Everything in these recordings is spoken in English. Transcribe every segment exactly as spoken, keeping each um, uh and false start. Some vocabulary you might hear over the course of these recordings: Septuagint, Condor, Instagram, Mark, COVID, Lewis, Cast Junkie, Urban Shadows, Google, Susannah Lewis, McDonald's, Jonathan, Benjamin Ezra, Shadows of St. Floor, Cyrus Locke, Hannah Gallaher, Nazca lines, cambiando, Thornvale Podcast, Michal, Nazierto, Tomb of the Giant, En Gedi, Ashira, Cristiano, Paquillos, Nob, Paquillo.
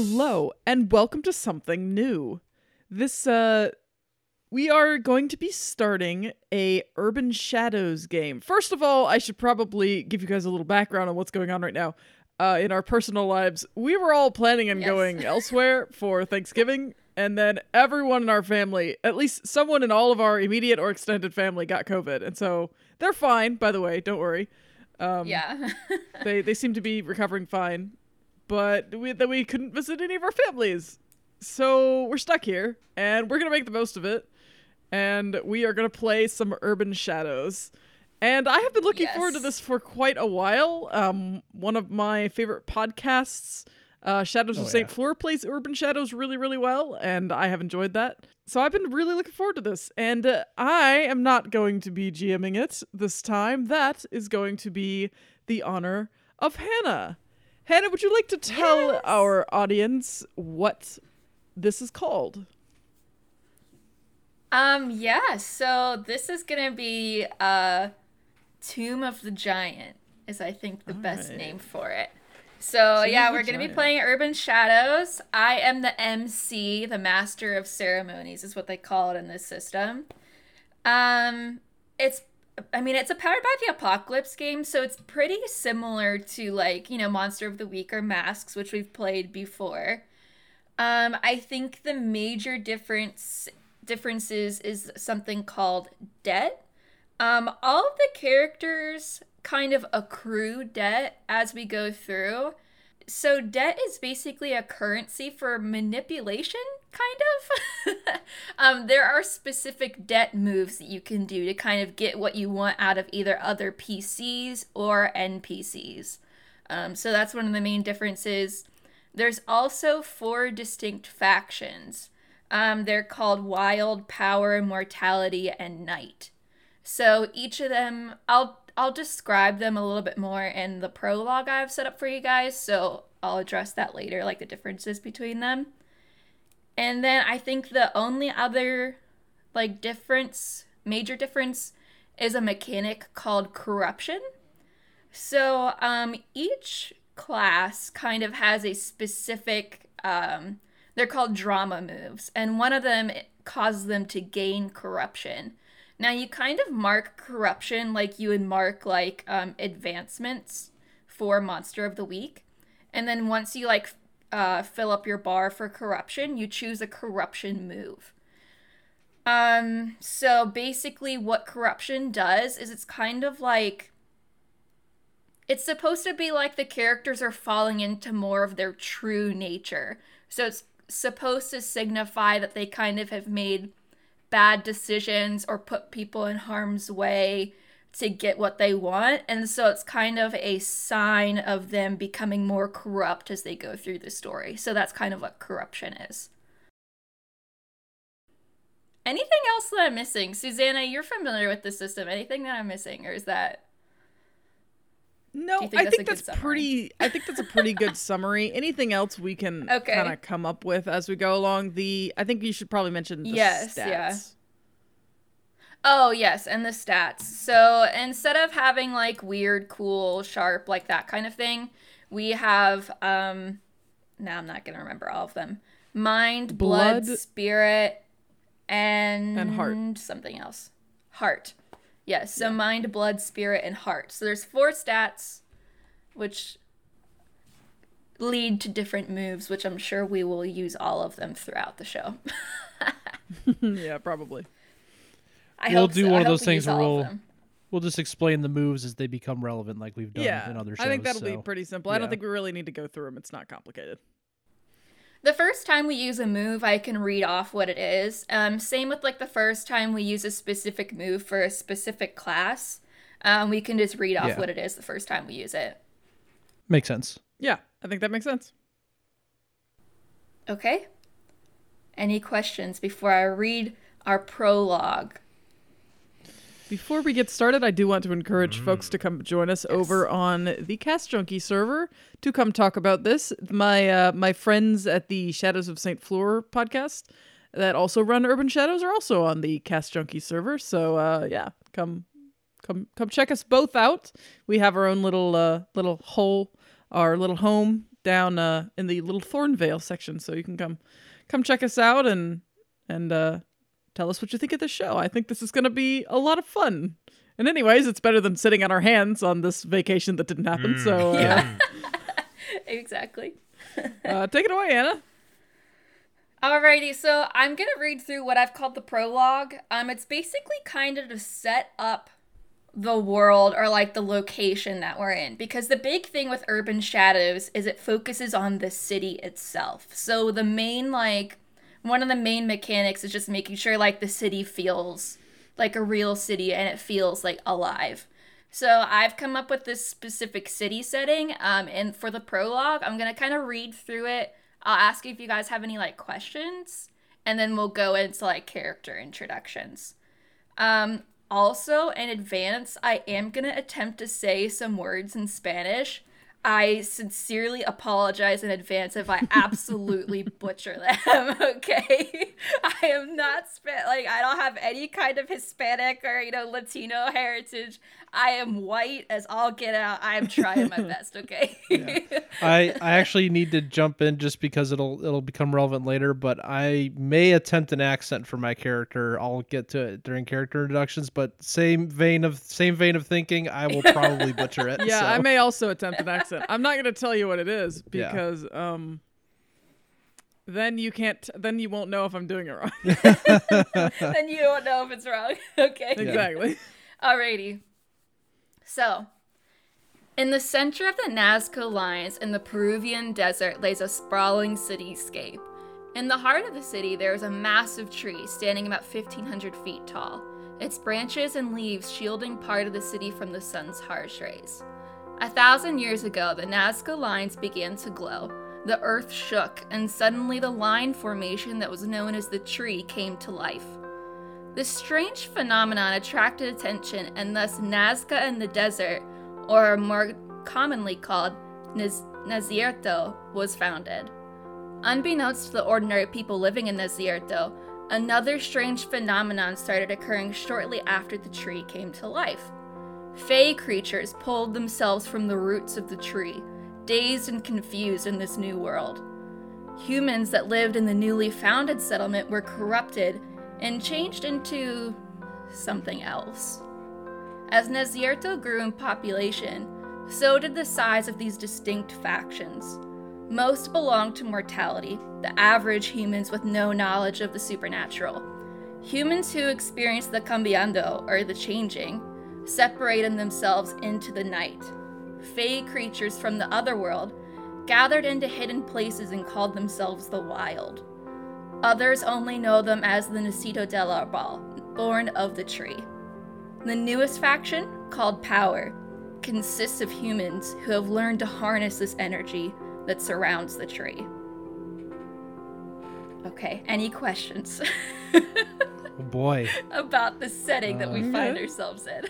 Hello, and welcome to something new. This, uh, we are going to be starting a Urban Shadows game. First of all, I should probably give you guys a little background on what's going on right now. Uh, in our personal lives, we were all planning on yes. going elsewhere for Thanksgiving, and then everyone in our family, at least someone in all of our immediate or extended family, got COVID. And so they're fine, by the way, don't worry. Um, yeah. they, they seem to be recovering fine. But we, that we couldn't visit any of our families. So we're stuck here, and we're going to make the most of it. And we are going to play some Urban Shadows. And I have been looking yes. forward to this for quite a while. Um, one of my favorite podcasts, uh, Shadows oh, of Saint yeah. Floor, plays Urban Shadows really, really well. And I have enjoyed that. So I've been really looking forward to this. And uh, I am not going to be GMing it this time. That is going to be the honor of Hannah. Hannah, would you like to tell yes. our audience what this is called? Um, yeah, so this is going to be uh, Tomb of the Giant is, I think, the All best right. name for it. So, Tomb yeah, we're going to be playing Urban Shadows. I am the M C, the Master of Ceremonies is what they call it in this system. Um, it's I mean, it's a Powered by the Apocalypse game, so it's pretty similar to, like, you know, Monster of the Week or Masks, which we've played before. Um, I think the major difference differences is something called debt. Um, all of the characters kind of accrue debt as we go through. So debt is basically a currency for manipulation, kind of. um, there are specific debt moves that you can do to kind of get what you want out of either other P Cs or N P Cs. Um, so that's one of the main differences. There's also four distinct factions. Um, they're called Wild, Power, Mortality, and Night. So each of them, I'll I'll describe them a little bit more in the prologue I've set up for you guys, so I'll address that later, like the differences between them. And then I think the only other, like, difference, major difference, is a mechanic called corruption. So um, each class kind of has a specific, um, they're called drama moves, and one of them causes them to gain corruption. Now, you kind of mark corruption like you would mark, like, um, advancements for Monster of the Week. And then once you, like, uh, fill up your bar for corruption, you choose a corruption move. Um, so basically what corruption does is it's kind of like... It's supposed to be like the characters are falling into more of their true nature. So it's supposed to signify that they kind of have made bad decisions or put people in harm's way to get what they want. And so it's kind of a sign of them becoming more corrupt as they go through the story. So that's kind of what corruption is. Anything else that I'm missing? Susanna, you're familiar with the system. Anything that I'm missing, or is that... No, think I that's think that's pretty, I think that's a pretty good summary. Anything else we can okay. kind of come up with as we go along. The, I think you should probably mention the yes, stats. Yeah. Oh, yes. And the stats. So instead of having, like, weird, cool, sharp, like that kind of thing, we have, um, now I'm not going to remember all of them. Mind, blood, blood spirit, and, and heart. Something else. Heart. Yes, so yeah. mind, blood, spirit, and heart. So there's four stats, which lead to different moves, which I'm sure we will use all of them throughout the show. yeah, probably. I we'll hope do so. one of those things where we'll, we'll just explain the moves as they become relevant, like we've done yeah, in other shows. I think that'll so. be pretty simple. Yeah. I don't think we really need to go through them. It's not complicated. The first time we use a move, I can read off what it is. Um, same with, like, the first time we use a specific move for a specific class. Um, we can just read off yeah. what it is the first time we use it. Makes sense. Yeah, I think that makes sense. Okay. Any questions before I read our prologue? Before we get started, I do want to encourage mm. folks to come join us yes. over on the Cast Junkie server to come talk about this. My uh, my friends at the Shadows of Saint Floor podcast that also run Urban Shadows are also on the Cast Junkie server. So uh, yeah, come come come check us both out. We have our own little uh, little hole, our little home down uh, in the little Thornvale section, so you can come come check us out and and uh, tell us what you think of this show. I think this is going to be a lot of fun. And anyways, it's better than sitting on our hands on this vacation that didn't happen. Mm. So uh, yeah. Exactly. uh, take it away, Anna. Alrighty, so I'm going to read through what I've called the prologue. Um, it's basically kind of to set up the world or like the location that we're in. Because the big thing with Urban Shadows is it focuses on the city itself. So the main, like, one of the main mechanics is just making sure like the city feels like a real city and it feels like alive. So I've come up with this specific city setting. Um, and for the prologue, I'm going to kind of read through it. I'll ask you if you guys have any, like, questions, and then we'll go into, like, character introductions. Um, also, in advance, I am going to attempt to say some words in Spanish. I sincerely apologize in advance if I absolutely butcher them, okay? I am not, Sp- like, I don't have any kind of Hispanic or, you know, Latino heritage. I am white as all get out. I am trying my best, okay? Yeah. I, I actually need to jump in just because it'll it'll become relevant later, but I may attempt an accent for my character. I'll get to it during character introductions, but same vein of same vein of thinking, I will probably butcher it. Yeah, so. I may also attempt an accent. I'm not going to tell you what it is because yeah. um, then you can't then you won't know if I'm doing it wrong. Then you won't know if it's wrong. Okay. Exactly. Yeah. Alrighty. So, in the center of the Nazca lines in the Peruvian desert lays a sprawling cityscape. In the heart of the city, there is a massive tree standing about fifteen hundred feet tall, its branches and leaves shielding part of the city from the sun's harsh rays. A thousand years ago, the Nazca lines began to glow. The earth shook, and suddenly the line formation that was known as the tree came to life. This strange phenomenon attracted attention, and thus Nazca in the desert, or more commonly called Naz- Nazierto, was founded. Unbeknownst to the ordinary people living in Nazierto, another strange phenomenon started occurring shortly after the tree came to life. Fey creatures pulled themselves from the roots of the tree, dazed and confused in this new world. Humans that lived in the newly founded settlement were corrupted and changed into something else. As Nazierto grew in population, so did the size of these distinct factions. Most belonged to mortality, the average humans with no knowledge of the supernatural. Humans who experienced the cambiando, or the changing, separated themselves into the night. Fey creatures from the other world gathered into hidden places and called themselves the wild. Others only know them as the Necito del Arbol, born of the tree. The newest faction, called Power, consists of humans who have learned to harness this energy that surrounds the tree. Okay, any questions? Oh boy. About the setting that we uh, find yeah. ourselves in.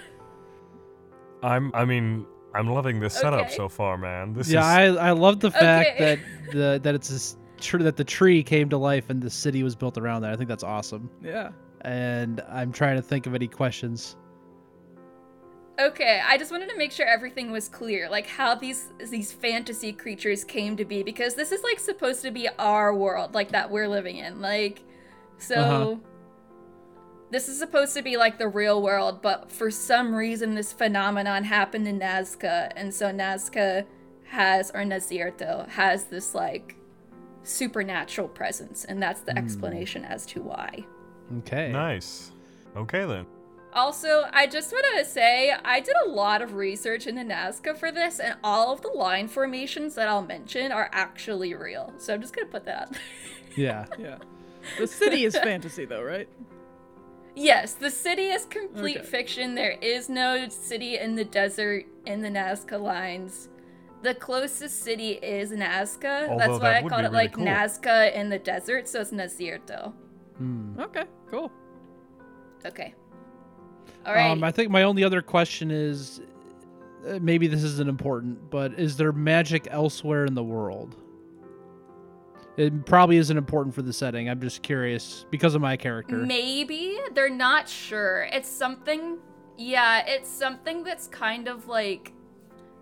I'm, I mean... I'm loving this okay. setup so far, man. This yeah, is... I I love the fact okay. that the that it's this true that the tree came to life and the city was built around that. I think that's awesome. Yeah. And I'm trying to think of any questions. Okay, I just wanted to make sure everything was clear, like how these these fantasy creatures came to be, because this is like supposed to be our world, like that we're living in, like so. Uh-huh. This is supposed to be like the real world, but for some reason this phenomenon happened in Nazca, and so Nazca has, or Nazierto, has this like supernatural presence, and that's the mm. explanation as to why. Okay. Nice. Okay then. Also, I just want to say, I did a lot of research into Nazca for this, and all of the line formations that I'll mention are actually real, so I'm just going to put that out there. Yeah. Yeah. The city is fantasy though, right? Yes, the city is complete okay. fiction. There is no city in the desert in the Nazca lines. The closest city is Nazca. Although That's why that I called it really like cool. Nazca in the desert, so it's Nazierto. Hmm. Okay, cool. Okay. All right. Um, I think my only other question is, uh, maybe this isn't important, but is there magic elsewhere in the world? It probably isn't important for the setting. I'm just curious because of my character. Maybe. They're not sure. It's something... Yeah, it's something that's kind of like...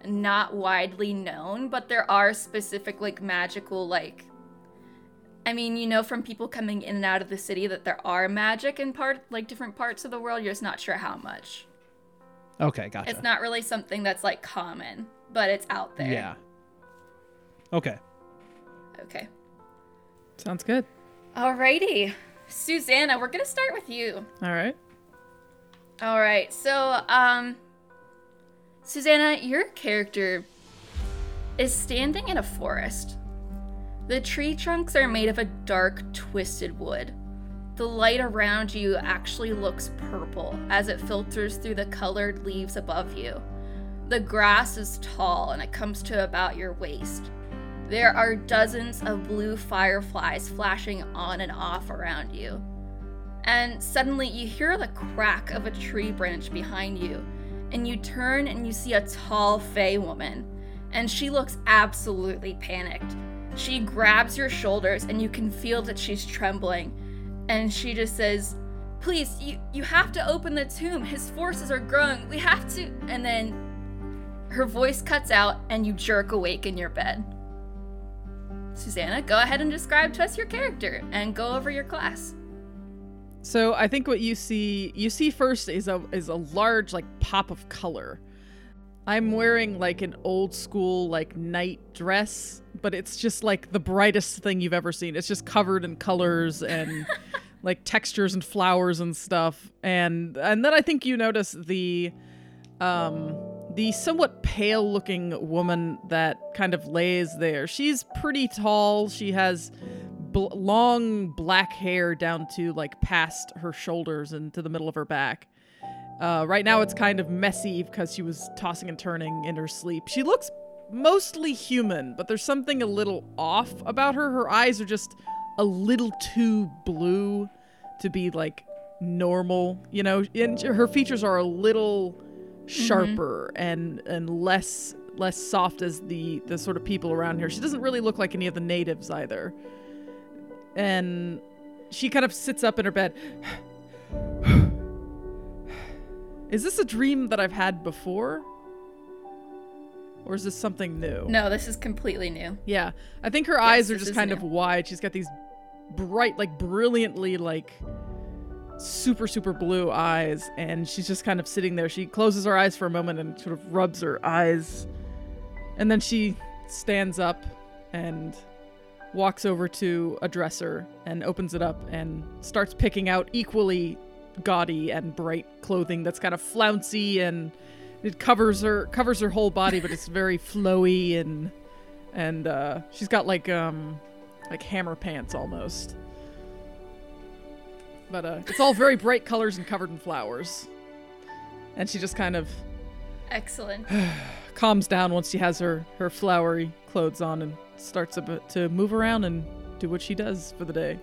not widely known, but there are specific, like, magical, like, I mean, you know from people coming in and out of the city that there are magic in part, like, different parts of the world. You're just not sure how much. Okay, gotcha. It's not really something that's, like, common, but it's out there. Yeah. Okay. Okay. Sounds good. Alrighty. Susanna, we're going to start with you. All right. All right. So, um, Susanna, your character is standing in a forest. The tree trunks are made of a dark, twisted wood. The light around you actually looks purple as it filters through the colored leaves above you. The grass is tall and it comes to about your waist. There are dozens of blue fireflies flashing on and off around you. And suddenly you hear the crack of a tree branch behind you, and you turn and you see a tall fae woman, and she looks absolutely panicked. She grabs your shoulders and you can feel that she's trembling, and she just says, "Please, you, you have to open the tomb. His forces are growing. We have to." And then her voice cuts out and you jerk awake in your bed. Susanna, go ahead and describe to us your character and go over your class. So I think what you see, you see first is a is a large, like, pop of color. I'm wearing, like, an old school, like, night dress, but it's just, like, the brightest thing you've ever seen. It's just covered in colors and like textures and flowers and stuff. And and then I think you notice the um the somewhat pale-looking woman that kind of lays there. She's pretty tall. She has bl- long black hair down to, like, past her shoulders and to the middle of her back. Uh, right now it's kind of messy because she was tossing and turning in her sleep. She looks mostly human, but there's something a little off about her. Her eyes are just a little too blue to be, like, normal, you know? And her features are a little sharper mm-hmm. and and less less soft as the the sort of people around here. She doesn't really look like any of the natives either, and she kind of sits up in her bed. Is this a dream that I've had before, or is this something new? No, this is completely new. Yeah, I think her yes, eyes are just kind new. Of wide. She's got these bright, like, brilliantly, like, super super blue eyes, and she's just kind of sitting there. She closes her eyes for a moment and sort of rubs her eyes, and then she stands up and walks over to a dresser and opens it up and starts picking out equally gaudy and bright clothing that's kind of flouncy, and it covers her covers her whole body, but it's very flowy, and and uh she's got like um like hammer pants almost. But uh, it's all very bright colors and covered in flowers. And she just kind of... Excellent. ...calms down once she has her, her flowery clothes on and starts a bit to move around and do what she does for the day.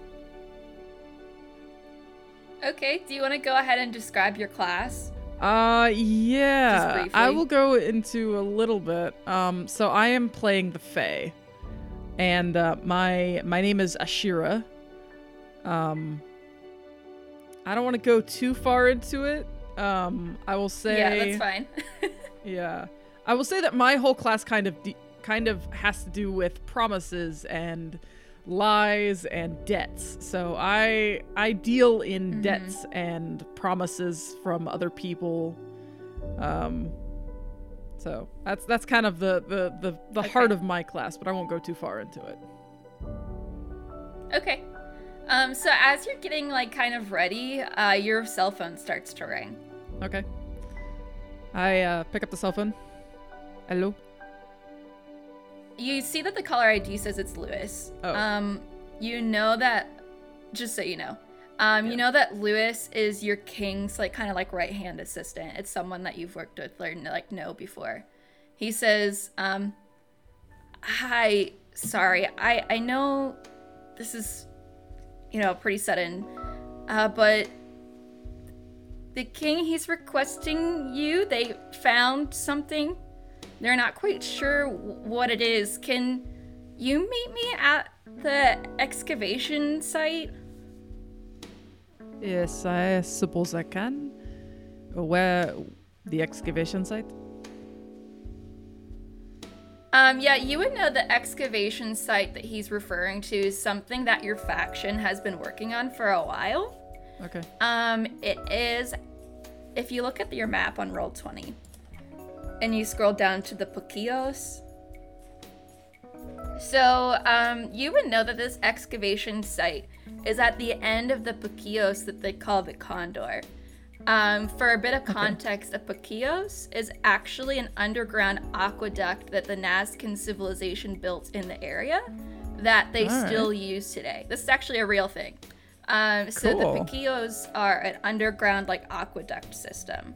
Okay, do you want to go ahead and describe your class? Uh, yeah. Just briefly. I will go into a little bit. Um, so I am playing the Fae. And uh, my my name is Ashira. Um... I don't want to go too far into it. Um, I will say... Yeah, that's fine. Yeah. I will say that my whole class kind of de- kind of has to do with promises and lies and debts. So I I deal in mm-hmm. debts and promises from other people. Um, so that's that's kind of the, the, the, the okay. heart of my class, but I won't go too far into it. Okay. Um, so as you're getting, like, kind of ready, uh, your cell phone starts to ring. Okay. I, uh, pick up the cell phone. Hello? You see that the caller I D says it's Lewis. Oh. Um, you know that, just so you know, um, yeah. you know that Lewis is your king's, like, kind of, like, right-hand assistant. It's someone that you've worked with or, like, know before. He says, um, hi, sorry, I, I know this is... you know, pretty sudden, uh, but the king, he's requesting you. They found something. They're not quite sure what it is. Can you meet me at the excavation site? Yes, I suppose I can. Where the excavation site? Um, yeah, you would know the excavation site that he's referring to is something that your faction has been working on for a while. Okay. Um, it is, if you look at your map on roll twenty, and you scroll down to the Paquillos. So, um, you would know that this excavation site is at the end of the Paquillos that they call the Condor. Um, for a bit of context, okay. A Paquillos is actually an underground aqueduct that the Nazcan civilization built in the area that they All still right. use today. This is actually a real thing. Um, so cool. The Paquillos are an underground like aqueduct system.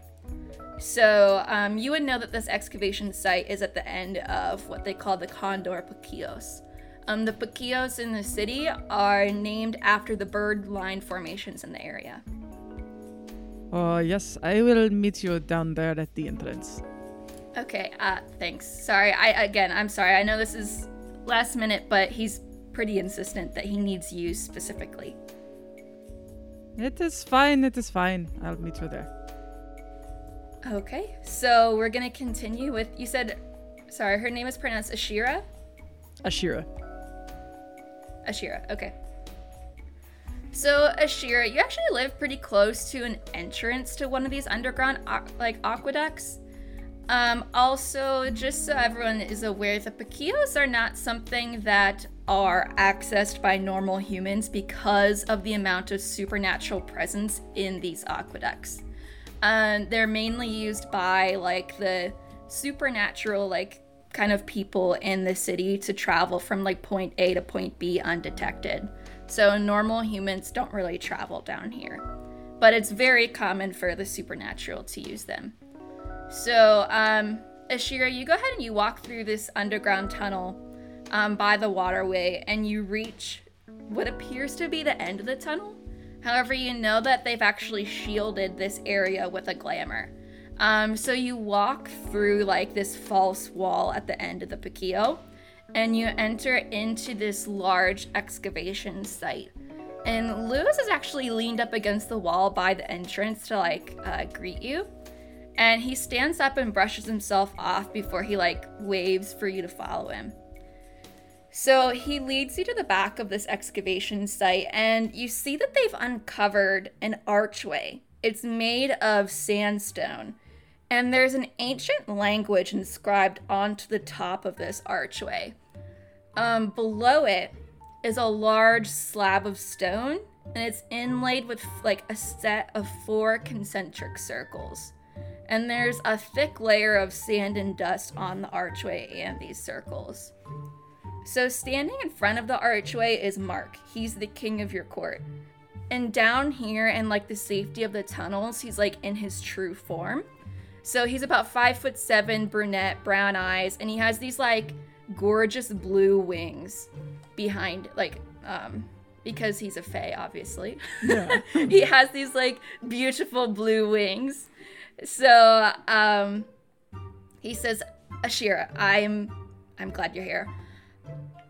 So um, you would know that this excavation site is at the end of what they call the Condor Paquillos. Um, the Paquillos in the city are named after the bird line formations in the area. Oh, yes, I will meet you down there at the entrance. Okay, uh, thanks. Sorry, I again, I'm sorry. I know this is last minute, but he's pretty insistent that he needs you specifically. It is fine, it is fine. I'll meet you there. Okay, so we're going to continue with, you said, sorry, her name is pronounced Ashira? Ashira. Ashira, okay. So, Ashira, you actually live pretty close to an entrance to one of these underground, like, aqueducts. Um, also, just so everyone is aware, the Paquillos are not something that are accessed by normal humans because of the amount of supernatural presence in these aqueducts. Um, they're mainly used by, like, the supernatural, like, kind of people in the city to travel from, like, point A to point B undetected. So normal humans don't really travel down here, but it's very common for the supernatural to use them. So, um, Ashira, you go ahead and you walk through this underground tunnel um, by the waterway, and you reach what appears to be the end of the tunnel. However, you know that they've actually shielded this area with a glamour. Um, so you walk through like this false wall at the end of the Paquillo, and you enter into this large excavation site. And Lewis is actually leaned up against the wall by the entrance to like uh, greet you. And he stands up and brushes himself off before he like waves for you to follow him. So he leads you to the back of this excavation site, and you see that they've uncovered an archway. It's made of sandstone. And there's an ancient language inscribed onto the top of this archway. Um, below it is a large slab of stone, and it's inlaid with like a set of four concentric circles. And there's a thick layer of sand and dust on the archway and these circles. So standing in front of the archway is Mark. He's the king of your court. And down here in like the safety of the tunnels, he's like in his true form. So he's about five foot seven, brunette, brown eyes, and he has these like gorgeous blue wings behind, like, um, because he's a fae, obviously. Yeah. He has these like beautiful blue wings. So um, he says, Ashira, I'm, I'm glad you're here.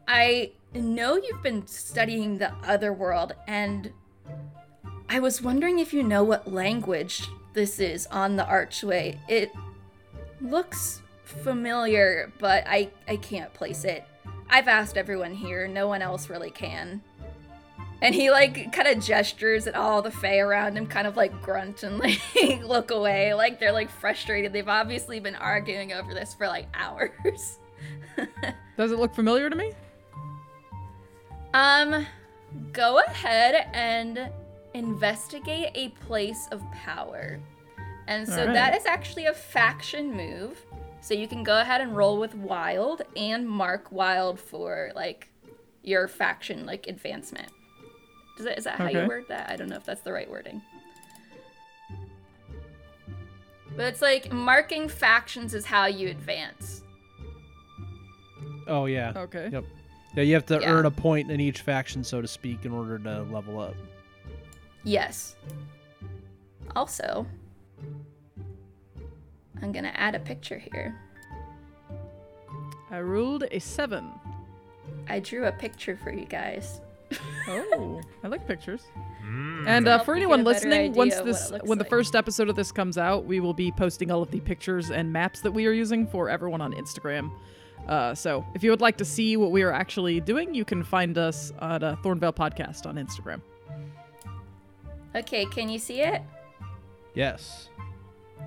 I know you've been studying the other world, and I was wondering if you know what language this is on the archway. It looks familiar, but I, I can't place it. I've asked everyone here. No one else really can. And he like kind of gestures at all the fae around him, kind of like grunt and like look away. Like they're like frustrated. They've obviously been arguing over this for like hours. Does it look familiar to me? Um, go ahead and investigate a place of power. And so right. That is actually a faction move. So you can go ahead and roll with wild and mark wild for like your faction like advancement. Is that, is that okay. How you word that? I don't know if that's the right wording. But it's like marking factions is how you advance. Oh yeah. Okay. Yep. Yeah, you have to yeah. earn a point in each faction, so to speak, in order to level up. Yes. Also, I'm going to add a picture here. I rolled a seven. I drew a picture for you guys. Oh, I like pictures. Mm. And uh, for anyone listening, once this, when the like. first episode of this comes out, we will be posting all of the pictures and maps that we are using for everyone on Instagram. Uh, so if you would like to see what we are actually doing, you can find us at uh, Thornvale Podcast on Instagram. Okay, can you see it? Yes.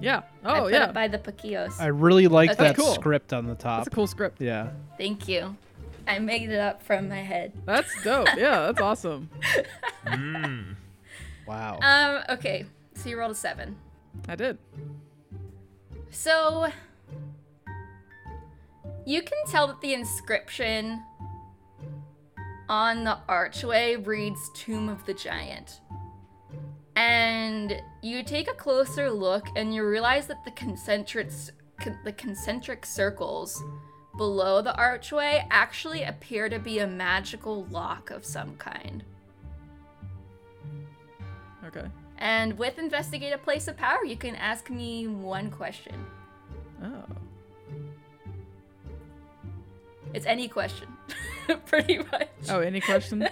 Yeah. Oh, I put yeah. It by the Paquillos. I really like okay. that cool. script on the top. That's a cool script. Yeah. Thank you. I made it up from my head. That's dope. Yeah, that's awesome. mm. Wow. Um. Okay. So you rolled a seven. I did. So you can tell that the inscription on the archway reads "Tomb of the Giant." And you take a closer look and you realize that the concentric, con- the concentric circles below the archway actually appear to be a magical lock of some kind. Okay. And with Investigate a Place of Power, you can ask me one question. Oh. It's any question, pretty much. Oh, any question?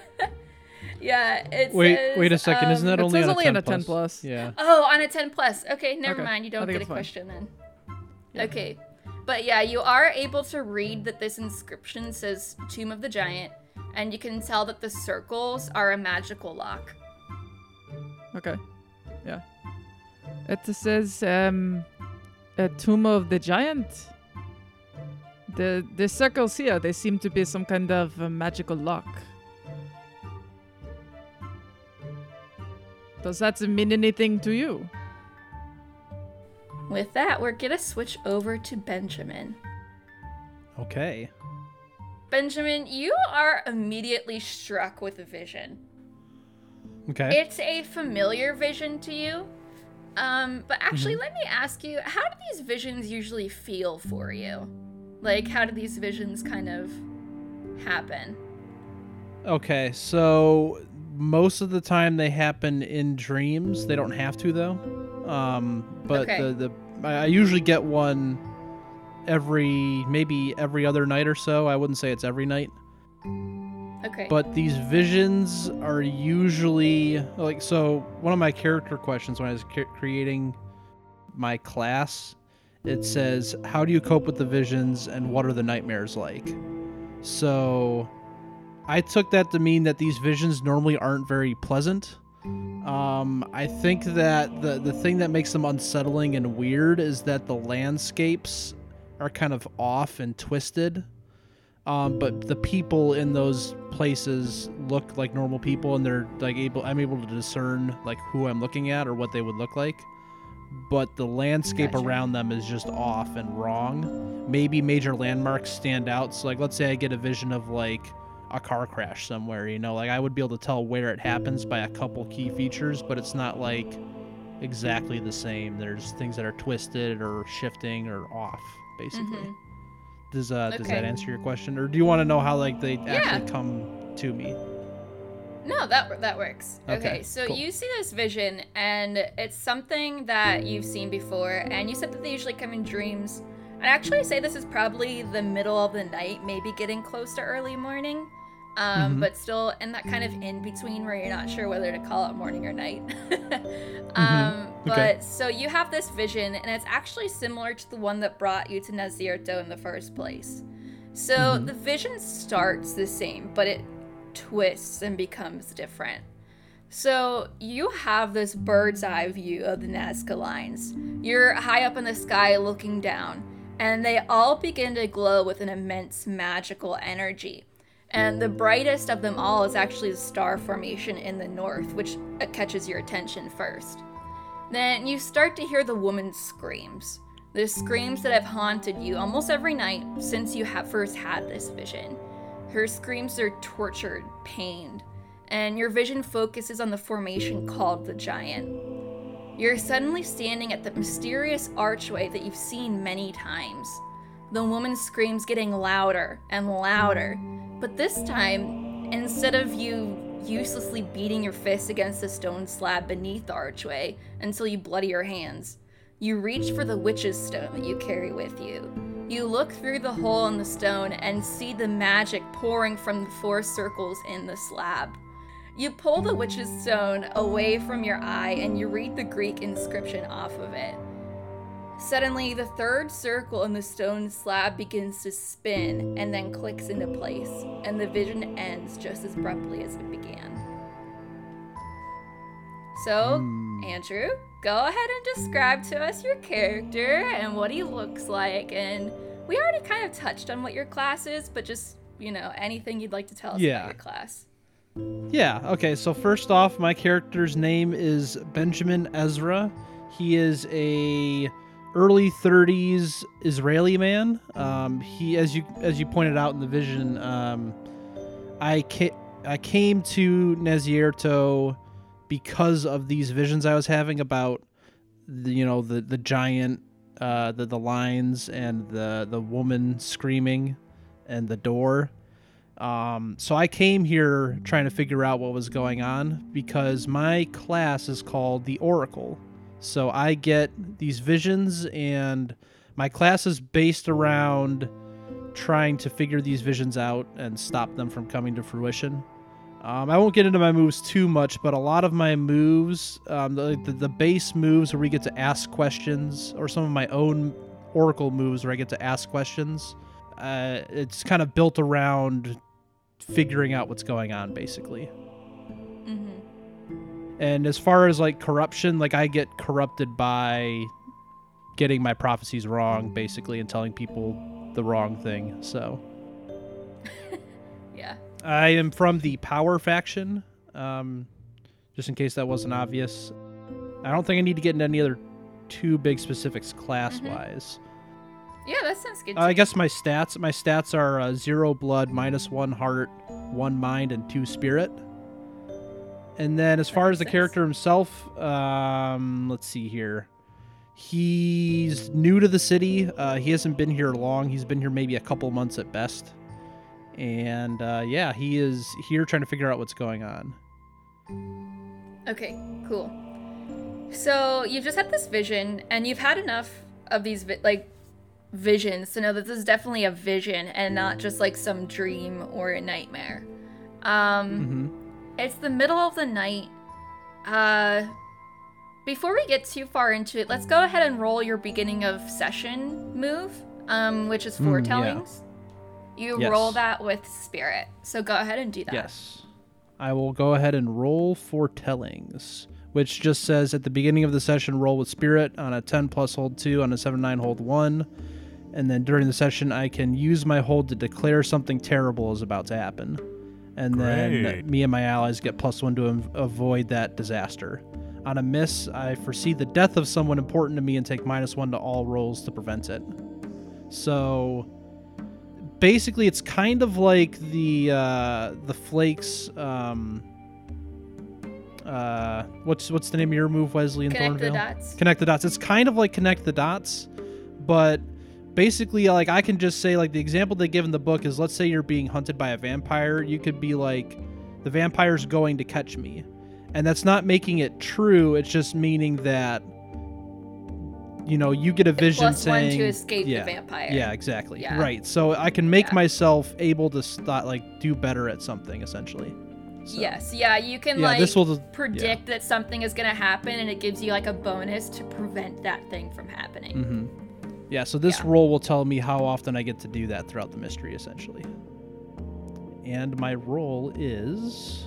Yeah, it wait, says... Wait a second, um, isn't that only on, only on a ten plus? Plus. Yeah. Oh, on a ten plus. Okay, never okay. mind, you don't get a fine. question then. Yeah. Okay, but yeah, you are able to read that this inscription says Tomb of the Giant, and you can tell that the circles are a magical lock. Okay, yeah. It says, um, a Tomb of the Giant. The, the circles here, they seem to be some kind of uh, magical lock. Does that mean anything to you? With that, we're going to switch over to Benjamin. Okay. Benjamin, you are immediately struck with a vision. Okay. It's a familiar vision to you. Um, but actually, mm-hmm. let me ask you, how do these visions usually feel for you? Like, how do these visions kind of happen? Okay, so... most of the time they happen in dreams. They don't have to, though. Um, but okay. the, the I usually get one every, maybe every other night or so. I wouldn't say it's every night. Okay. But these visions are usually, like, so one of my character questions when I was ca- creating my class, it says, how do you cope with the visions and what are the nightmares like? So... I took that to mean that these visions normally aren't very pleasant. Um, I think that the, the thing that makes them unsettling and weird is that the landscapes are kind of off and twisted. Um, but the people in those places look like normal people, and they're like able. I'm able to discern like who I'm looking at or what they would look like. But the landscape gotcha. around them is just off and wrong. Maybe major landmarks stand out. So like, let's say I get a vision of like a car crash somewhere, you know, like I would be able to tell where it happens by a couple key features, but it's not like exactly the same. There's things that are twisted or shifting or off, basically. Mm-hmm. Does uh okay. does that answer your question, or do you want to know how like they yeah. actually come to me? No, that that works. Okay, okay so cool. You see this vision, and it's something that you've seen before, and you said that they usually come in dreams. I'd actually say this is probably the middle of the night, maybe getting close to early morning. Um, mm-hmm. But still in that kind of in-between where you're not sure whether to call it morning or night. um, mm-hmm. okay. But so you have this vision, and it's actually similar to the one that brought you to Nazierto in the first place. So mm-hmm. the vision starts the same, but it twists and becomes different. So you have this bird's eye view of the Nazca lines. You're high up in the sky looking down, and they all begin to glow with an immense magical energy. And the brightest of them all is actually the star formation in the north, which catches your attention first. Then you start to hear the woman's screams. The screams that have haunted you almost every night since you have first had this vision. Her screams are tortured, pained, and your vision focuses on the formation called the Giant. You're suddenly standing at the mysterious archway that you've seen many times. The woman's screams getting louder and louder. But this time, instead of you uselessly beating your fists against the stone slab beneath the archway until you bloody your hands, you reach for the witch's stone that you carry with you. You look through the hole in the stone and see the magic pouring from the four circles in the slab. You pull the witch's stone away from your eye and you read the Greek inscription off of it. Suddenly, the third circle in the stone slab begins to spin and then clicks into place, and the vision ends just as abruptly as it began. So, Andrew, go ahead and describe to us your character and what he looks like, and we already kind of touched on what your class is, but just, you know, anything you'd like to tell us yeah. about your class. Yeah, okay, so first off, my character's name is Benjamin Ezra. He is a early thirties Israeli man. Um, he, as you as you pointed out in the vision, um, I, ca- I came to Nazierto because of these visions I was having about, the, you know, the the giant, uh, the the lines, and the the woman screaming, and the door. Um, so I came here trying to figure out what was going on because my class is called the Oracle. So I get these visions, and my class is based around trying to figure these visions out and stop them from coming to fruition. Um, I won't get into my moves too much, but a lot of my moves, um, the, the, the base moves where we get to ask questions, or some of my own Oracle moves where I get to ask questions, uh, it's kind of built around figuring out what's going on, basically. Mm-hmm. And as far as, like, corruption, like, I get corrupted by getting my prophecies wrong, basically, and telling people the wrong thing, so. Yeah. I am from the Power faction, um, just in case that wasn't obvious. I don't think I need to get into any other too big specifics class-wise. Mm-hmm. Yeah, that sounds good. Uh, I guess my stats, my stats are uh, zero blood, minus one heart, one mind, and two spirit. And then as far as the character himself, um, let's see here. He's new to the city. Uh, he hasn't been here long. He's been here maybe a couple months at best. And uh, yeah, he is here trying to figure out what's going on. Okay, cool. So you've just had this vision, and you've had enough of these vi- like visions to know that this is definitely a vision and not just like some dream or a nightmare. Um, mm-hmm. It's the middle of the night. Uh, before we get too far into it, let's go ahead and roll your beginning of session move, um, which is foretellings. Mm, yeah. You yes. roll that with spirit. So go ahead and do that. Yes. I will go ahead and roll foretellings, which just says at the beginning of the session, roll with spirit on a ten plus hold two, on a seven nine hold one. And then during the session, I can use my hold to declare something terrible is about to happen. And Great. Then me and my allies get plus one to av- avoid that disaster. On a miss, I foresee the death of someone important to me and take minus one to all rolls to prevent it. So basically, it's kind of like the uh, the flakes. Um, uh, what's what's the name of your move, Wesley? In Connect Thornvale? The dots. Connect the dots. It's kind of like Connect the Dots, but. Basically, like, I can just say, like, the example they give in the book is, let's say you're being hunted by a vampire. You could be like, the vampire's going to catch me. And that's not making it true. It's just meaning that, you know, you get a vision plus saying... Plus one to escape yeah, the vampire. Yeah, exactly. Yeah. Right. So I can make yeah. myself able to, start, like, do better at something, essentially. So. Yes. Yeah, you can, yeah, like, this will just, predict yeah. that something is going to happen, and it gives you, like, a bonus to prevent that thing from happening. Mm-hmm. Yeah, so this yeah. roll will tell me how often I get to do that throughout the mystery, essentially. And my roll is...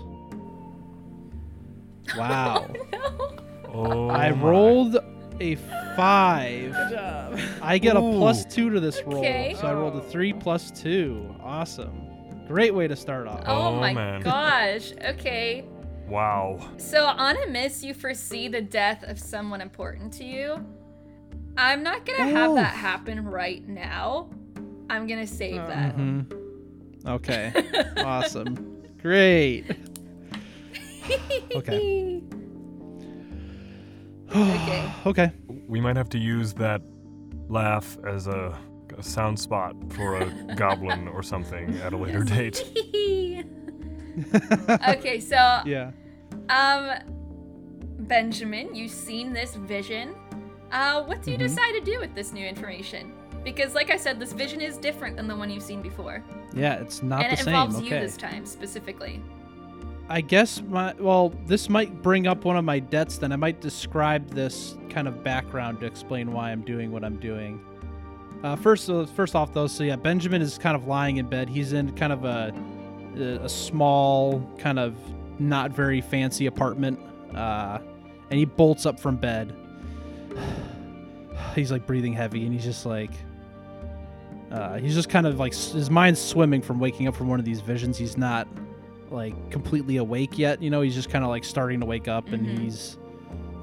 Wow. Oh, no. oh I my. rolled a five. Good job. I get Ooh. a plus two to this okay. roll, so I rolled a three plus two. Awesome. Great way to start off. Oh, oh my man. gosh. Okay. Wow. So on a miss, you foresee the death of someone important to you. I'm not going to oh. have that happen right now. I'm going to save that. Mm-hmm. Okay. Awesome. Great. Okay. okay. Okay. We might have to use that laugh as a, a sound spot for a goblin or something at a later date. Okay, so yeah. Um Benjamin, you've seen this vision. Uh, what do you mm-hmm. decide to do with this new information? Because, like I said, this vision is different than the one you've seen before. Yeah, it's not and the same. And it involves same. you okay. this time, specifically. I guess my, well, this might bring up one of my debts then. I might describe this kind of background to explain why I'm doing what I'm doing. Uh, first uh, first off, though, so yeah, Benjamin is kind of lying in bed. He's in kind of a, a small, kind of not very fancy apartment, uh, and he bolts up from bed. He's, like, breathing heavy, and he's just, like... Uh, he's just kind of, like... His mind's swimming from waking up from one of these visions. He's not... like completely awake yet, you know, he's just kind of like starting to wake up, and mm-hmm. he's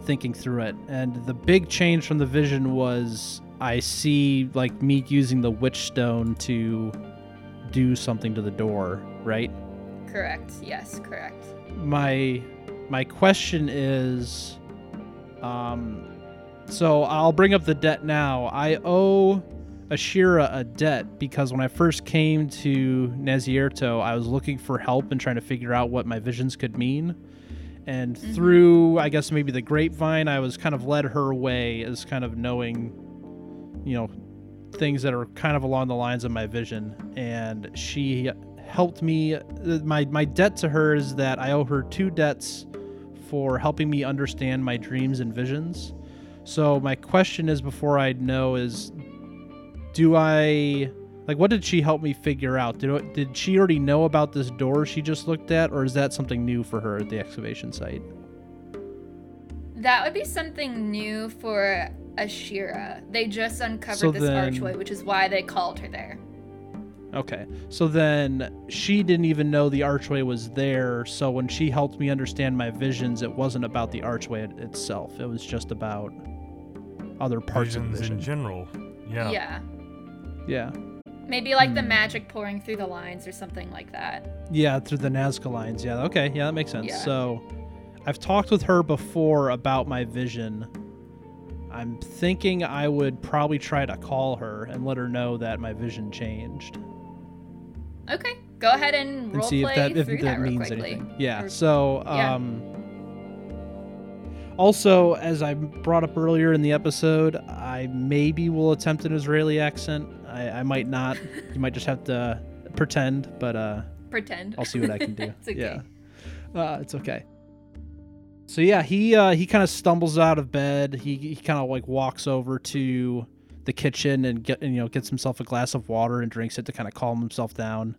thinking through it. And the big change from the vision was I see like me using the witch stone to do something to the door, right? Correct. Yes, correct. My my question is, um, so I'll bring up the debt now. I owe Ashira a debt because when I first came to Nazierto, I was looking for help and trying to figure out what my visions could mean. And mm-hmm. through, I guess, maybe the grapevine, I was kind of led her way as kind of knowing, you know, things that are kind of along the lines of my vision. And she helped me. My, my debt to her is that I owe her two debts for helping me understand my dreams and visions. So my question is, before I know, is... do I, like, what did she help me figure out? Did, did she already know about this door she just looked at, or is that something new for her at the excavation site? That would be something new for Ashira. They just uncovered so this then, archway, which is why they called her there. Okay. So then she didn't even know the archway was there, so when she helped me understand my visions, it wasn't about the archway itself. It was just about other parts visions of vision. In general. Yeah. Yeah. Yeah. Maybe like mm. the magic pouring through the lines or something like that. Yeah, through the Nazca lines. Yeah, okay. Yeah, that makes sense. Yeah. So I've talked with her before about my vision. I'm thinking I would probably try to call her and let her know that my vision changed. Okay. Go ahead and roll and see play if that, if through that, that real means quickly. Anything. Yeah. Or, so, um, yeah. Also, as I brought up earlier in the episode, I maybe will attempt an Israeli accent. I, I might not. You might just have to pretend, but uh, pretend. I'll see what I can do. It's okay. Yeah, uh, it's okay. So yeah, he uh, he kind of stumbles out of bed. He he kind of like walks over to the kitchen and get and, you know gets himself a glass of water and drinks it to kind of calm himself down.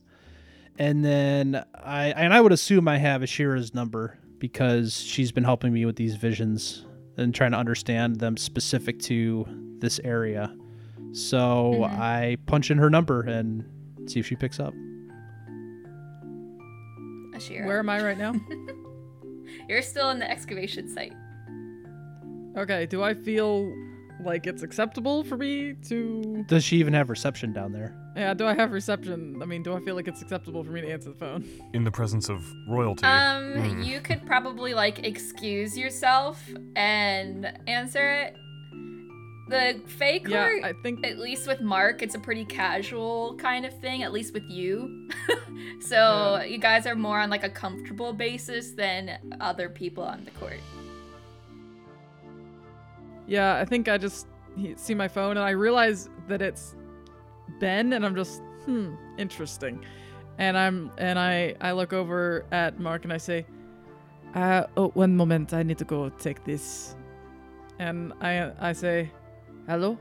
And then I and I would assume I have Ashira's number, because she's been helping me with these visions and trying to understand them specific to this area. So mm-hmm. I punch in her number and see if she picks up. Ashira. Where am I right now? You're still in the excavation site. Okay, do I feel like it's acceptable for me to... Does she even have reception down there? Yeah, do I have reception? I mean, do I feel like it's acceptable for me to answer the phone? In the presence of royalty. Um, mm. You could probably, like, excuse yourself and answer it. The fake yeah, alert, I think... at least with Mark, it's a pretty casual kind of thing, at least with you. So yeah. You guys are more on, like, a comfortable basis than other people on the court. Yeah, I think I just see my phone and I realize that it's Ben, and I'm just, hmm, interesting. And I'm and I, I look over at Mark and I say, uh, oh, one moment, I need to go take this. And I I say, hello?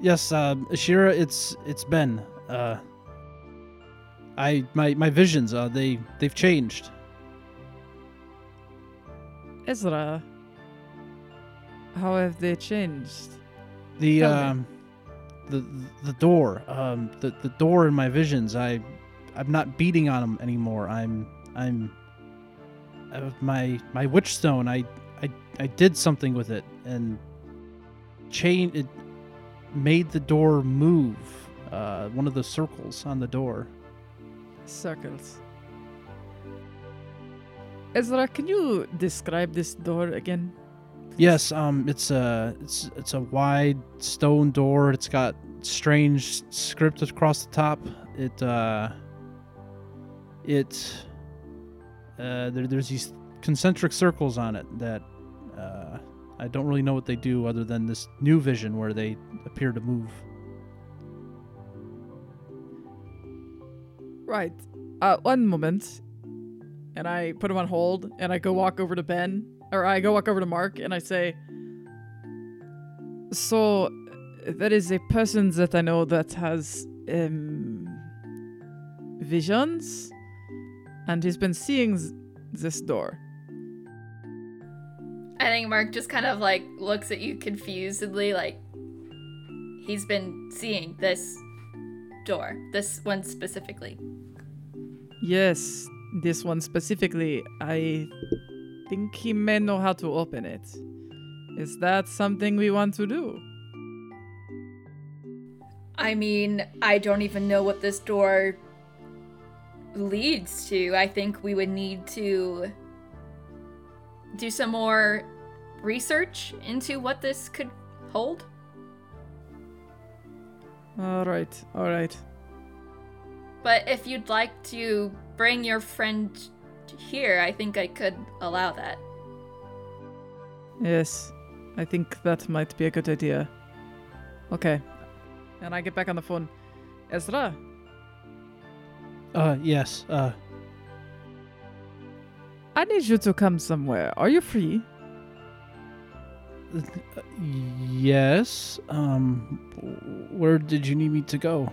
Yes, uh, Ashira, it's it's Ben. Uh, I my my visions uh they they've changed. Ezra, how have they changed? The Tell um. Me. The the door, um, the the door in my visions. I, I'm not beating on them anymore. I'm I'm. Uh, my my witch stone. I, I I did something with it and chain. It made the door move. Uh, one of the circles on the door. Circles. Ezra, can you describe this door again? Yes, um, it's a it's it's a wide stone door. It's got strange script across the top. It uh, it uh, there, there's these concentric circles on it that uh, I don't really know what they do other than this new vision where they appear to move. Right. Uh, one moment. and I put him on hold, and I go walk over to Ben, or I go walk over to Mark, and I say, so there is a person that I know that has um, visions, and he's been seeing this door. I think Mark just kind of like looks at you confusedly, like he's been seeing this door, this one specifically. Yes, this one specifically. I think he may know how to open it. Is that something we want to do? I mean, I don't even know what this door leads to. I think we would need to do some more research into what this could hold. All right, all right. But if you'd like to bring your friend here, I think I could allow that. Yes, I think that might be a good idea. Okay. And I get back on the phone. Ezra? Uh, yes, uh. I need you to come somewhere. Are you free? Uh, yes, um, where did you need me to go?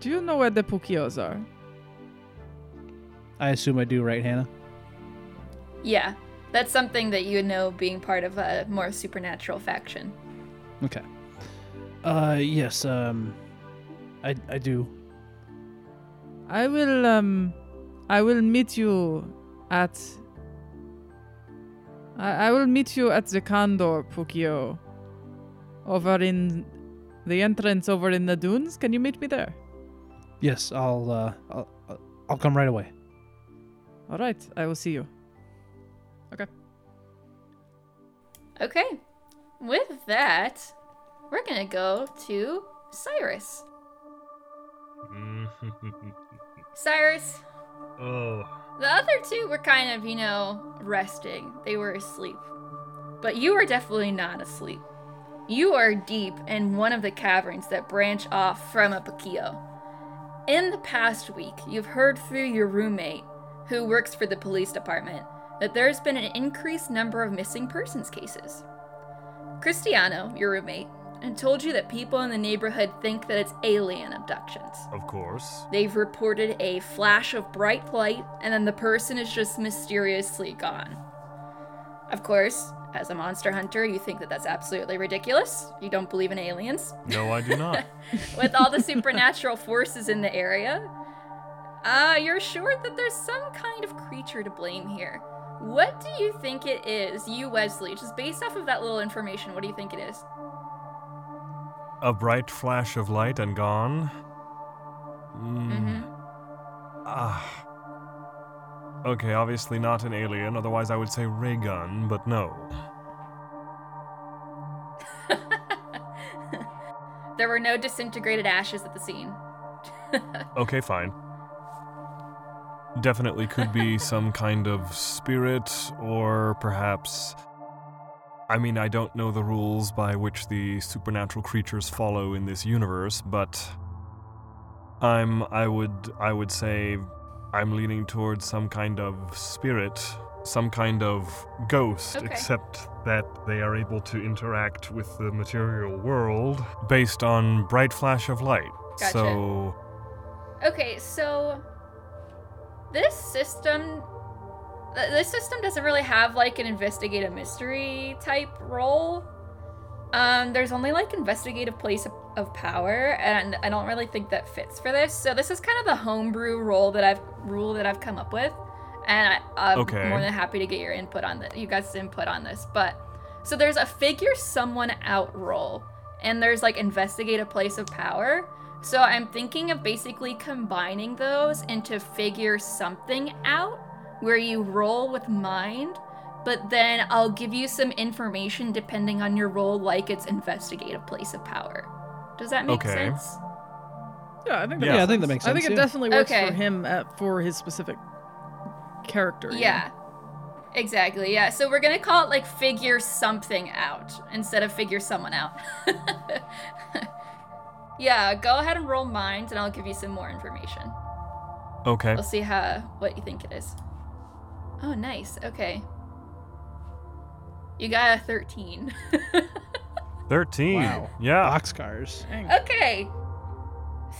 Do you know where the Paquillos are? I assume I do, right, Hannah? Yeah, that's something that you know being part of a more supernatural faction. Okay. Uh, yes, um, I, I do. I will, um, I will meet you at, I, I will meet you at the Condor Paquillo over in the entrance over in the dunes. Can you meet me there? Yes, I'll, uh, I'll, I'll come right away. All right, I will see you. Okay. Okay. With that, we're going to go to Cyrus. Cyrus. Oh. The other two were kind of, you know, resting. They were asleep. But you are definitely not asleep. You are deep in one of the caverns that branch off from a Paquillo. In the past week, you've heard through your roommate, who works for the police department, that there's been an increased number of missing persons cases. Cristiano, your roommate, had told you that people in the neighborhood think that it's alien abductions. Of course. They've reported a flash of bright light, and then the person is just mysteriously gone. Of course, as a monster hunter, you think that that's absolutely ridiculous. You don't believe in aliens. No, I do not. With all the supernatural forces in the area, uh, you're sure that there's some kind of creature to blame here. What do you think it is, you, Wesley? Just based off of that little information, what do you think it is? A bright flash of light and gone. Mm. Mm-hmm. Ah. Okay, obviously not an alien, otherwise I would say ray gun, but no. There were no disintegrated ashes at the scene. Okay, fine. Definitely could be some kind of spirit, or perhaps... I mean, I don't know the rules by which the supernatural creatures follow in this universe, but... I'm, I would, I would say... I'm leaning towards some kind of spirit, some kind of ghost, okay. Except that they are able to interact with the material world based on bright flash of light. Gotcha. So... Okay, so this system, this system doesn't really have like an investigate a mystery type role. Um, there's only like investigative place of power, and I don't really think that fits for this. So this is kind of the homebrew role that I've rule that I've come up with, and I, I'm okay. more than happy to get your input on that. You guys' input on this, but so there's a figure someone out role, and there's like investigate a place of power. So I'm thinking of basically combining those into figure something out, where you roll with mind. But then I'll give you some information depending on your role, like it's investigate a place of power. Does that make okay. sense? Yeah, I think that, yeah, I think that makes sense. I think it yeah. definitely works okay. for him, at, for his specific character. Yeah, you know? Exactly. Yeah, so we're going to call it like figure something out instead of figure someone out. Yeah, go ahead and roll minds, and I'll give you some more information. Okay. We'll see how what you think it is. Oh, nice. Okay. You got a thirteen. thirteen. Wow. Yeah. Boxcars. Dang. Okay.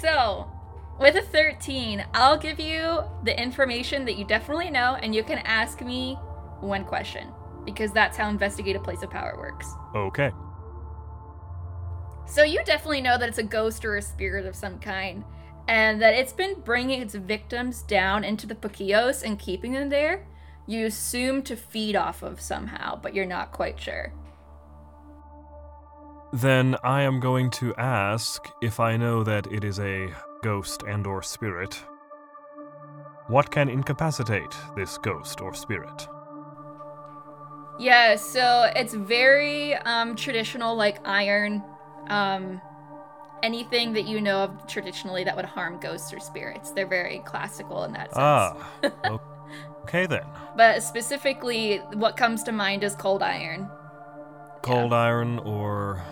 So, with a thirteen, I'll give you the information that you definitely know, and you can ask me one question, because that's how investigate a place of power works. Okay. So you definitely know that it's a ghost or a spirit of some kind, and that it's been bringing its victims down into the Paquillos and keeping them there. You assume to feed off of somehow, but you're not quite sure. Then I am going to ask, if I know that it is a ghost and or spirit, what can incapacitate this ghost or spirit? Yeah, so it's very um, traditional, like iron. Um, anything that you know of traditionally that would harm ghosts or spirits. They're very classical in that sense. Ah, okay then. But specifically, what comes to mind is cold iron. Cold yeah. iron or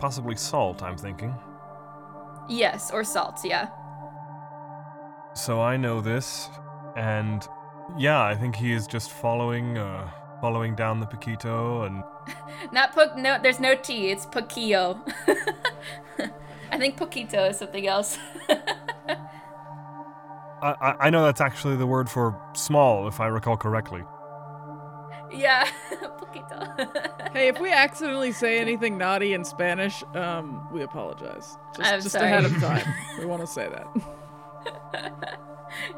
possibly salt, I'm thinking. Yes, or salt, yeah. So I know this, and yeah, I think he is just following... Uh, Following down the Paquito and... Not po- no, there's no T, it's Paquillo. I think Paquito is something else. I I know that's actually the word for small, if I recall correctly. Yeah, Paquito. Hey, if we accidentally say anything naughty in Spanish, um, we apologize. Just, I'm just sorry. Ahead of time. We want to say that.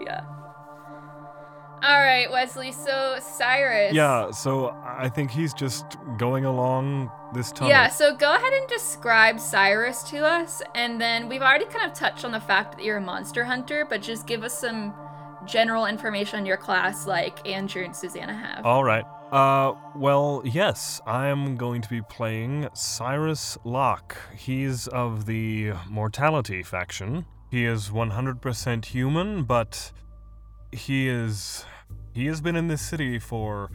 Yeah. All right, Wesley, so Cyrus. Yeah, so I think he's just going along this tunnel. Yeah, so go ahead and describe Cyrus to us, and then we've already kind of touched on the fact that you're a monster hunter, but just give us some general information on your class like Andrew and Susanna have. All right. Uh, well, yes, I am going to be playing Cyrus Locke. He's of the Mortality faction. He is one hundred percent human, but he is... He has been in this city for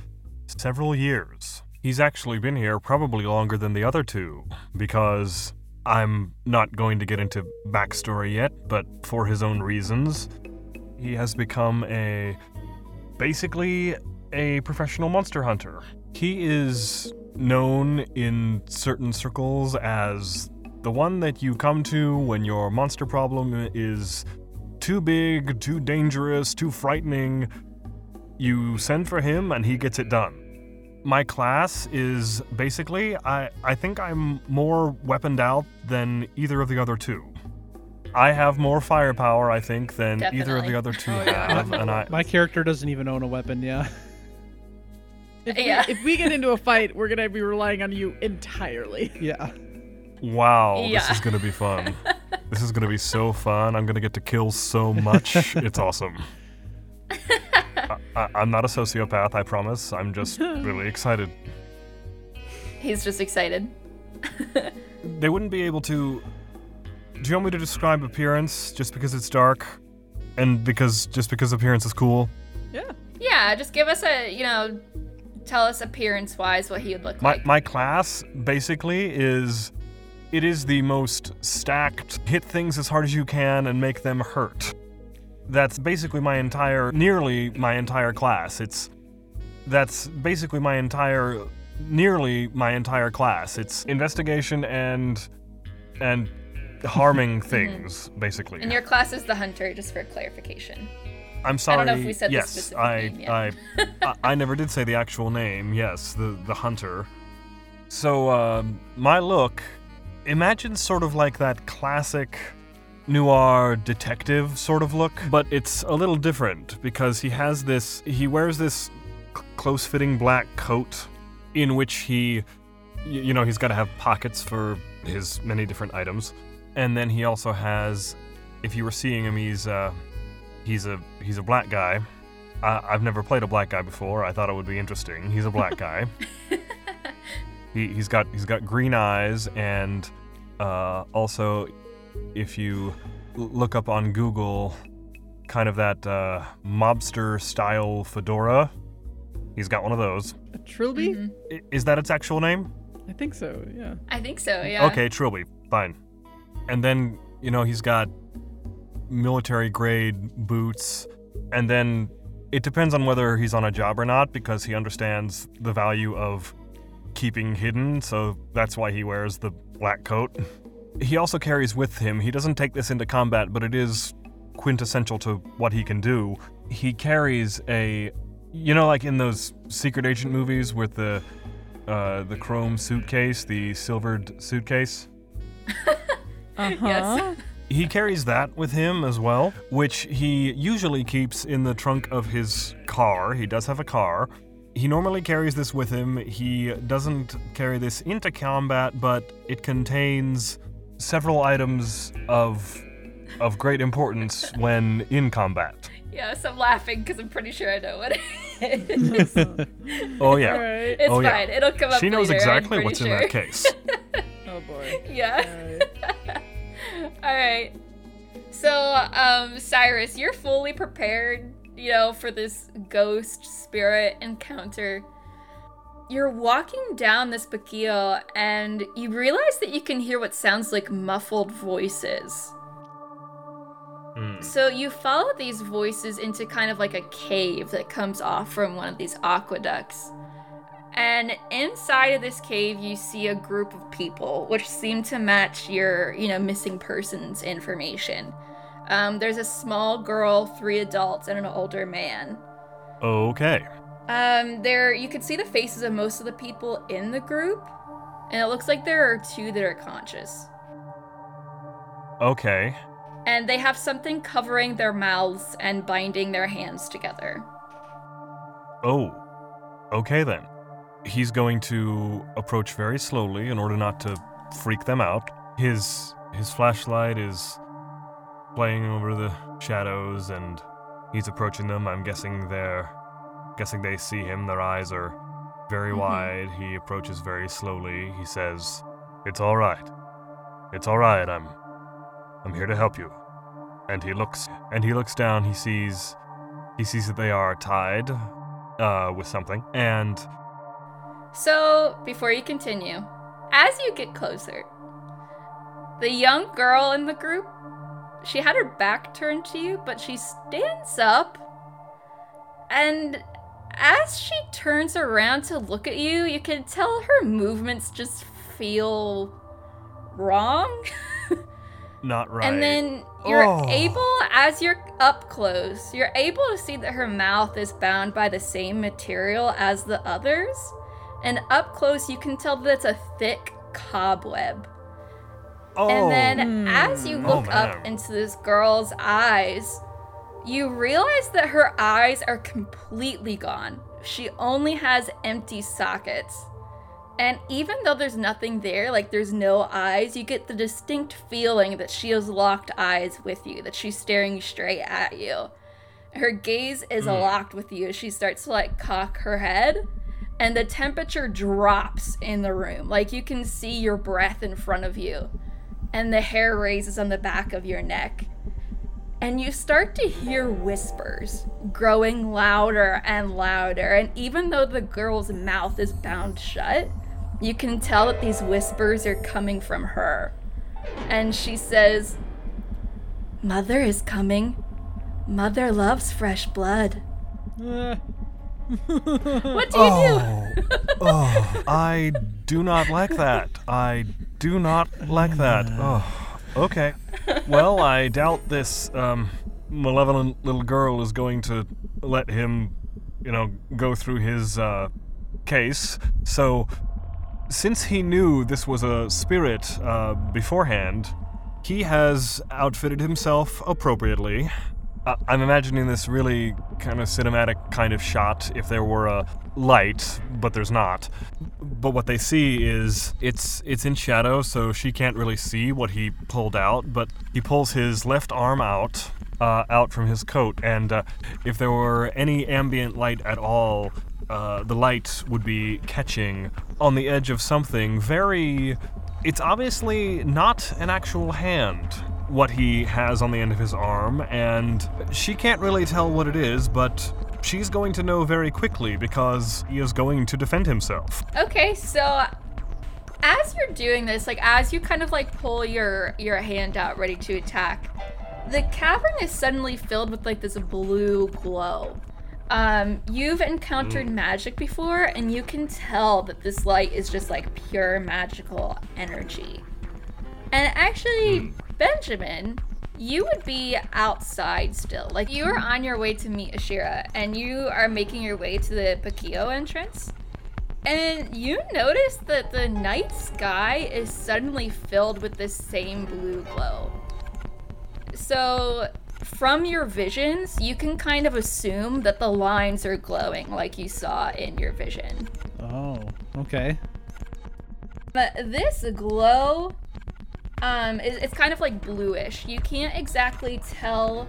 several years. He's actually been here probably longer than the other two, because I'm not going to get into backstory yet, but for his own reasons, he has become a... basically a professional monster hunter. He is known in certain circles as the one that you come to when your monster problem is too big, too dangerous, too frightening. You send for him and he gets it done. My class is basically, I, I think I'm more weaponed out than either of the other two. I have more firepower, I think, than Definitely. either of the other two have. And I, My character doesn't even own a weapon, yeah. If we, yeah. if we get into a fight, we're going to be relying on you entirely. Yeah. Wow, yeah. This is going to be fun. This is going to be so fun. I'm going to get to kill so much. It's awesome. I, I'm not a sociopath, I promise. I'm just really excited. He's just excited. They wouldn't be able to... Do you want me to describe appearance just because it's dark? And because just because appearance is cool? Yeah. Yeah, just give us a, you know, tell us appearance-wise what he would look my, like. My class, basically, is... It is the most stacked, hit things as hard as you can and make them hurt. That's basically my entire, nearly my entire class. It's, that's basically my entire, nearly my entire class. It's investigation and, and harming things, mm-hmm. basically. And your class is the hunter, just for clarification. I'm sorry. I don't know if we said yes, the specific I, name yet. I, I, I never did say the actual name. Yes, the, the hunter. So, uh, my look, imagine sort of like that classic noir detective sort of look, but it's a little different because he has this, he wears this c- close-fitting black coat in which he, you know, he's got to have pockets for his many different items. And then he also has, if you were seeing him, he's uh, he's a he's a black guy. I, I've never played a black guy before. I thought it would be interesting. He's a black guy. He, he's got he's got green eyes, and uh, also, if you look up on Google, kind of that uh, mobster-style fedora, he's got one of those. A trilby? Mm-hmm. I, is that its actual name? I think so, yeah. I think so, yeah. Okay, trilby, fine. And then, you know, he's got military-grade boots, and then It depends on whether he's on a job or not, because he understands the value of keeping hidden, so that's why he wears the black coat. He also carries with him, he doesn't take this into combat, but it is quintessential to what he can do. He carries a, you know, like in those secret agent movies with the uh, the chrome suitcase, the silvered suitcase? Uh-huh. Yes. He carries that with him as well, which he usually keeps in the trunk of his car. He does have a car. He normally carries this with him. He doesn't carry this into combat, but it contains several items of of great importance when in combat. Yes, I'm laughing because I'm pretty sure I know what it is. Oh, yeah. Right. It's oh, fine. Yeah. It'll come up She knows later, exactly what's sure. in that case. Oh, boy. Yeah. All right. All right. So, um, Cyrus, you're fully prepared, you know, for this ghost spirit encounter. You're walking down this Paquillo, and you realize that you can hear what sounds like muffled voices. Mm. So you follow these voices into kind of like a cave that comes off from one of these aqueducts. And inside of this cave, you see a group of people, which seem to match your, you know, missing persons information. Um, there's a small girl, three adults, and an older man. Okay. Um, there, you can see the faces of most of the people in the group, and it looks like there are two that are conscious. Okay. And they have something covering their mouths and binding their hands together. Oh. Okay, then. He's going to approach very slowly in order not to freak them out. His his flashlight is playing over the shadows, and he's approaching them. I'm guessing they're guessing they see him. Their eyes are very mm-hmm. wide. He approaches very slowly. He says, "It's all right. It's all right. I'm I'm here to help you." And he looks and he looks down. He sees he sees that they are tied uh, with something, and. So, before you continue, as you get closer, the young girl in the group, she had her back turned to you, but she stands up, and as she turns around to look at you, you can tell her movements just feel wrong. Not right. And then you're oh. able, as you're up close, you're able to see that her mouth is bound by the same material as the others. And up close, you can tell that it's a thick cobweb. Oh, and then as you look oh, up into this girl's eyes, you realize that her eyes are completely gone. She only has empty sockets. And even though there's nothing there, like there's no eyes, you get the distinct feeling that she has locked eyes with you, that she's staring straight at you. Her gaze is mm. locked with you as she starts to like cock her head. And the temperature drops in the room. Like, you can see your breath in front of you. And the hair raises on the back of your neck. And you start to hear whispers growing louder and louder. And even though the girl's mouth is bound shut, you can tell that these whispers are coming from her. And she says, "Mother is coming. Mother loves fresh blood." Uh. What do you oh, do? Oh, I do not like that. I do not like that. Oh, okay. Well, I doubt this um, malevolent little girl is going to let him, you know, go through his uh, case. So, since he knew this was a spirit uh, beforehand, he has outfitted himself appropriately. I'm imagining this really kind of cinematic kind of shot if there were a light, but there's not. But what they see is it's it's in shadow, so she can't really see what he pulled out, but he pulls his left arm out, uh, out from his coat, and uh, if there were any ambient light at all, uh, the light would be catching on the edge of something very... It's obviously not an actual hand. What he has on the end of his arm, and she can't really tell what it is, but she's going to know very quickly because he is going to defend himself. Okay, so as you're doing this, like as you kind of like pull your your hand out ready to attack, the cavern is suddenly filled with like this blue glow. Um, you've encountered mm. magic before, and you can tell that this light is just like pure magical energy. And actually, mm. Benjamin, you would be outside still. Like, you are on your way to meet Ashira, and you are making your way to the Paquillo entrance. And you notice that the night sky is suddenly filled with this same blue glow. So, from your visions, you can kind of assume that the lines are glowing like you saw in your vision. Oh, okay. But this glow, um, it's, it's kind of like bluish. You can't exactly tell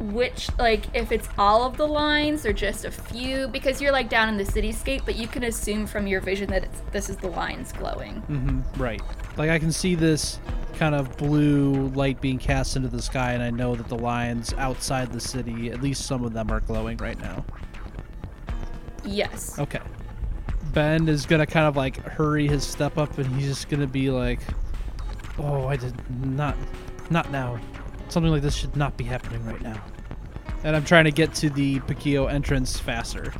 which, like, if it's all of the lines or just a few, because you're like down in the cityscape, but you can assume from your vision that it's, this is the lines glowing. Mm-hmm, right. Like, I can see this kind of blue light being cast into the sky, and I know that the lines outside the city, at least some of them, are glowing right now. Yes. Okay. Ben is gonna kind of like hurry his step up, and he's just gonna be like, oh, I did not, not now. Something like this should not be happening right now. And I'm trying to get to the Paquillo entrance faster.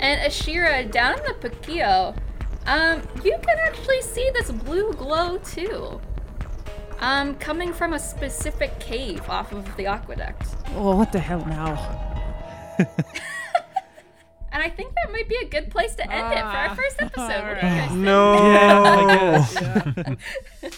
And Ashira, down in the Paquillo, Um, you can actually see this blue glow, too. Um, coming from a specific cave off of the aqueduct. Oh, what the hell now? And I think that might be a good place to end ah, it for our first episode. Right. What do you guys think? No! Yeah, oh my gosh. Yeah.